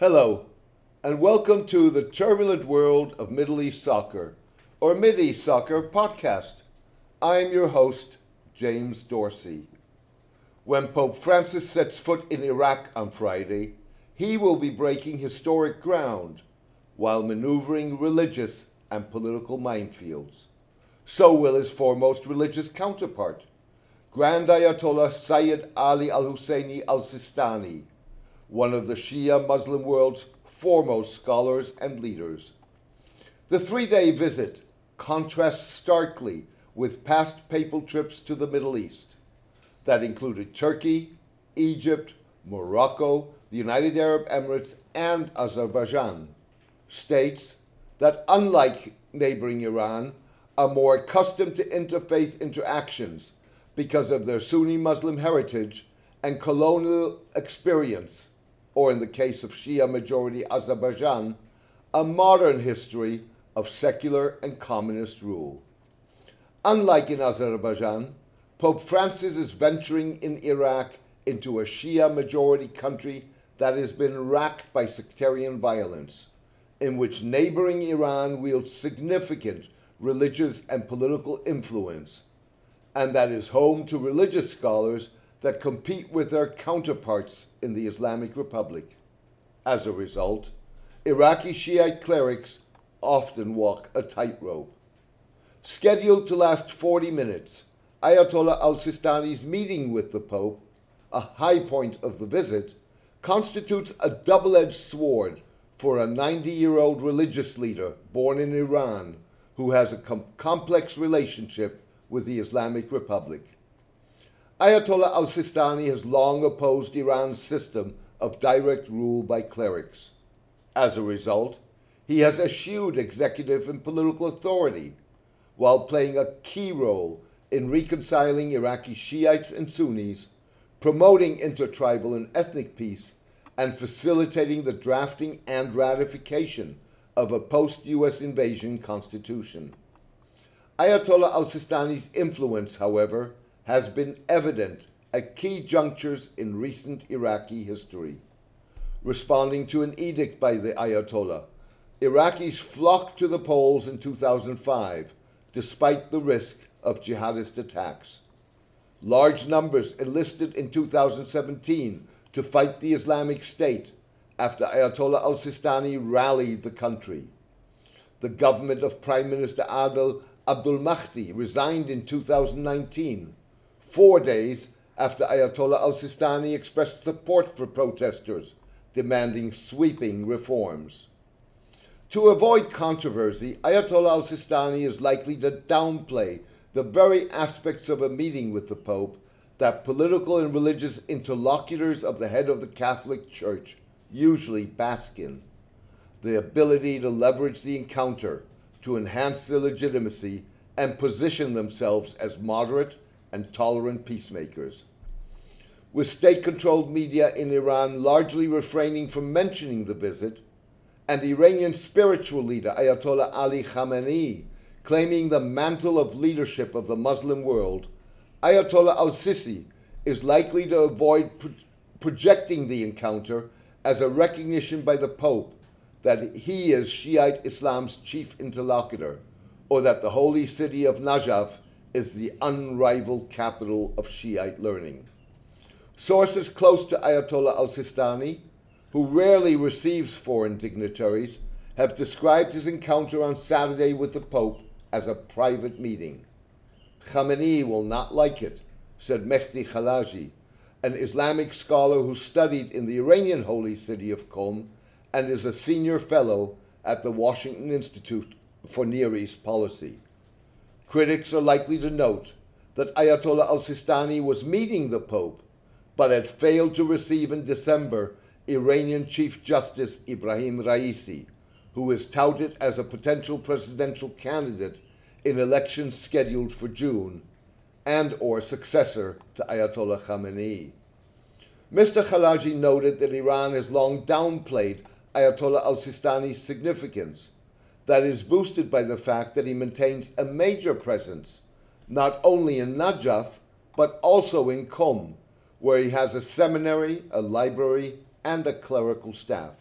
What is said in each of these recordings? Hello, and welcome to the turbulent world of Middle East Soccer, or Mid-East Soccer Podcast. I'm your host, James Dorsey. When Pope Francis sets foot in Iraq on Friday, he will be breaking historic ground while maneuvering religious and political minefields. So will his foremost religious counterpart, Grand Ayatollah Syed Ali al-Husseini al-Sistani, one of the Shia Muslim world's foremost scholars and leaders. The three-day visit contrasts starkly with past papal trips to the Middle East that included Turkey, Egypt, Morocco, the United Arab Emirates, and Azerbaijan, states that, unlike neighboring Iran, are more accustomed to interfaith interactions because of their Sunni Muslim heritage and colonial experience, or in the case of Shia-majority Azerbaijan, a modern history of secular and communist rule. Unlike in Azerbaijan, Pope Francis is venturing in Iraq into a Shia-majority country that has been racked by sectarian violence, in which neighboring Iran wields significant religious and political influence, and that is home to religious scholars that compete with their counterparts in the Islamic Republic. As a result, Iraqi Shiite clerics often walk a tightrope. Scheduled to last 40 minutes, Ayatollah al-Sistani's meeting with the Pope, a high point of the visit, constitutes a double-edged sword for a 90-year-old religious leader born in Iran who has a complex relationship with the Islamic Republic. Ayatollah al-Sistani has long opposed Iran's system of direct rule by clerics. As a result, he has eschewed executive and political authority while playing a key role in reconciling Iraqi Shiites and Sunnis, promoting intertribal and ethnic peace, and facilitating the drafting and ratification of a post-U.S. invasion constitution. Ayatollah al-Sistani's influence, however, has been evident at key junctures in recent Iraqi history. Responding to an edict by the Ayatollah, Iraqis flocked to the polls in 2005, despite the risk of jihadist attacks. Large numbers enlisted in 2017 to fight the Islamic State after Ayatollah al-Sistani rallied the country. The government of Prime Minister Adel Abdul Mahdi resigned in 2019, 4 days after Ayatollah al-Sistani expressed support for protesters, demanding sweeping reforms. To avoid controversy, Ayatollah al-Sistani is likely to downplay the very aspects of a meeting with the Pope that political and religious interlocutors of the head of the Catholic Church usually bask in: the ability to leverage the encounter to enhance their legitimacy and position themselves as moderate and tolerant peacemakers. With state-controlled media in Iran largely refraining from mentioning the visit, and Iranian spiritual leader Ayatollah Ali Khamenei claiming the mantle of leadership of the Muslim world, Ayatollah al-Sisi is likely to avoid projecting the encounter as a recognition by the Pope that he is Shiite Islam's chief interlocutor, or that the holy city of Najaf is the unrivaled capital of Shiite learning. Sources close to Ayatollah al-Sistani, who rarely receives foreign dignitaries, have described his encounter on Saturday with the Pope as a private meeting. Khamenei will not like it, said Mehdi Khalaji, an Islamic scholar who studied in the Iranian holy city of Qom and is a senior fellow at the Washington Institute for Near East Policy. Critics are likely to note that Ayatollah al-Sistani was meeting the Pope, but had failed to receive in December Iranian Chief Justice Ibrahim Raisi, who is touted as a potential presidential candidate in elections scheduled for June, and or successor to Ayatollah Khamenei. Mr. Khalaji noted that Iran has long downplayed Ayatollah al-Sistani's significance. That is boosted by the fact that he maintains a major presence, not only in Najaf, but also in Qom, where he has a seminary, a library, and a clerical staff.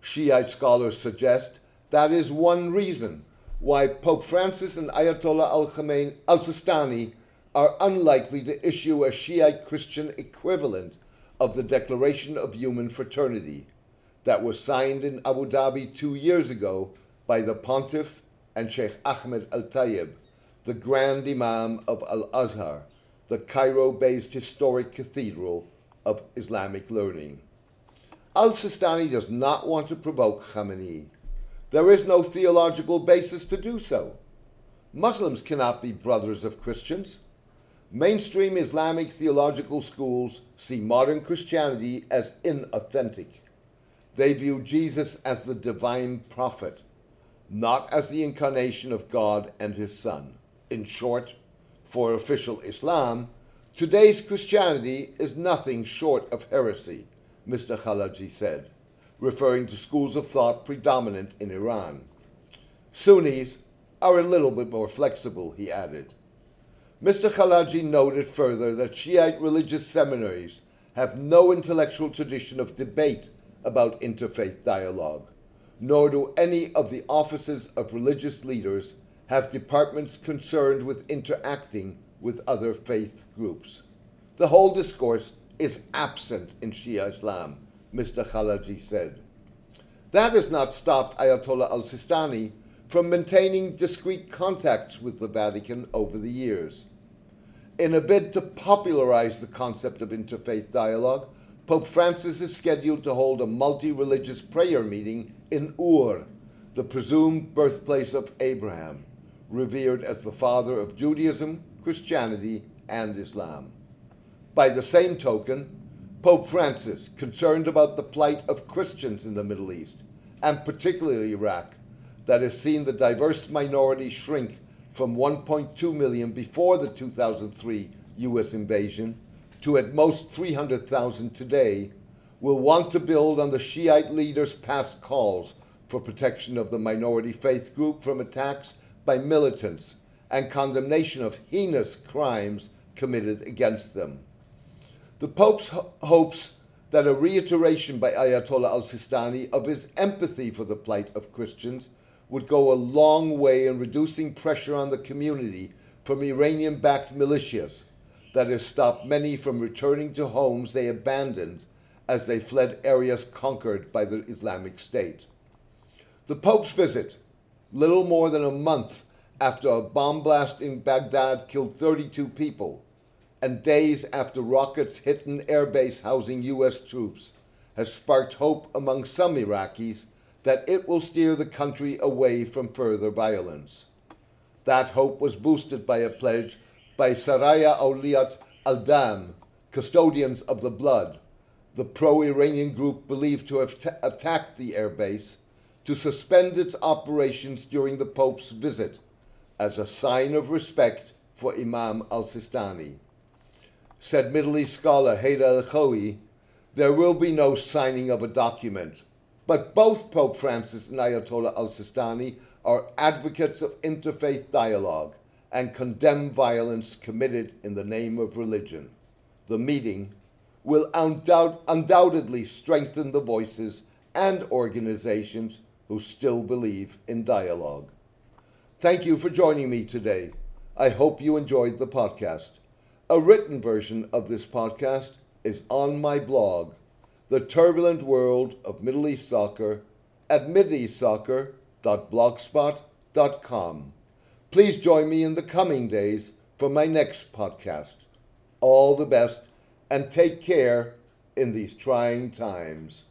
Shiite scholars suggest, that is one reason why Pope Francis and Ayatollah Ali al-Sistani are unlikely to issue a Shiite Christian equivalent of the Declaration of Human Fraternity that was signed in Abu Dhabi 2 years ago by the Pontiff and Sheikh Ahmed Al-Tayyib, the Grand Imam of Al-Azhar, the Cairo-based historic cathedral of Islamic learning. Al-Sistani does not want to provoke Khamenei. There is no theological basis to do so. Muslims cannot be brothers of Christians. Mainstream Islamic theological schools see modern Christianity as inauthentic. They view Jesus as the divine prophet, not as the incarnation of God and his son. In short, for official Islam, today's Christianity is nothing short of heresy, Mr. Khalaji said, referring to schools of thought predominant in Iran. Sunnis are a little bit more flexible, he added. Mr. Khalaji noted further that Shiite religious seminaries have no intellectual tradition of debate about interfaith dialogue, nor do any of the offices of religious leaders have departments concerned with interacting with other faith groups. The whole discourse is absent in Shia Islam, Mr. Khalaji said. That has not stopped Ayatollah al-Sistani from maintaining discreet contacts with the Vatican over the years. In a bid to popularize the concept of interfaith dialogue, Pope Francis is scheduled to hold a multi-religious prayer meeting in Ur, the presumed birthplace of Abraham, revered as the father of Judaism, Christianity, and Islam. By the same token, Pope Francis, concerned about the plight of Christians in the Middle East, and particularly Iraq, that has seen the diverse minority shrink from 1.2 million before the 2003 U.S. invasion to at most 300,000 today, will want to build on the Shiite leaders' past calls for protection of the minority faith group from attacks by militants and condemnation of heinous crimes committed against them. The Pope hopes that a reiteration by Ayatollah al-Sistani of his empathy for the plight of Christians would go a long way in reducing pressure on the community from Iranian-backed militias that has stopped many from returning to homes they abandoned as they fled areas conquered by the Islamic State. The Pope's visit, little more than a month after a bomb blast in Baghdad killed 32 people, and days after rockets hit an airbase housing U.S. troops, has sparked hope among some Iraqis that it will steer the country away from further violence. That hope was boosted by a pledge by Saraya Auliyat al-Dam, Custodians of the Blood, the pro-Iranian group believed to have attacked the airbase, to suspend its operations during the Pope's visit as a sign of respect for Imam al-Sistani. Said Middle East scholar Haider al-Khoi, there will be no signing of a document, but both Pope Francis and Ayatollah al-Sistani are advocates of interfaith dialogue and condemn violence committed in the name of religion. The meeting will undoubtedly strengthen the voices and organizations who still believe in dialogue. Thank you for joining me today. I hope you enjoyed the podcast. A written version of this podcast is on my blog, The Turbulent World of Middle East Soccer, at mideastsoccer.blogspot.com. Please join me in the coming days for my next podcast. All the best and take care in these trying times.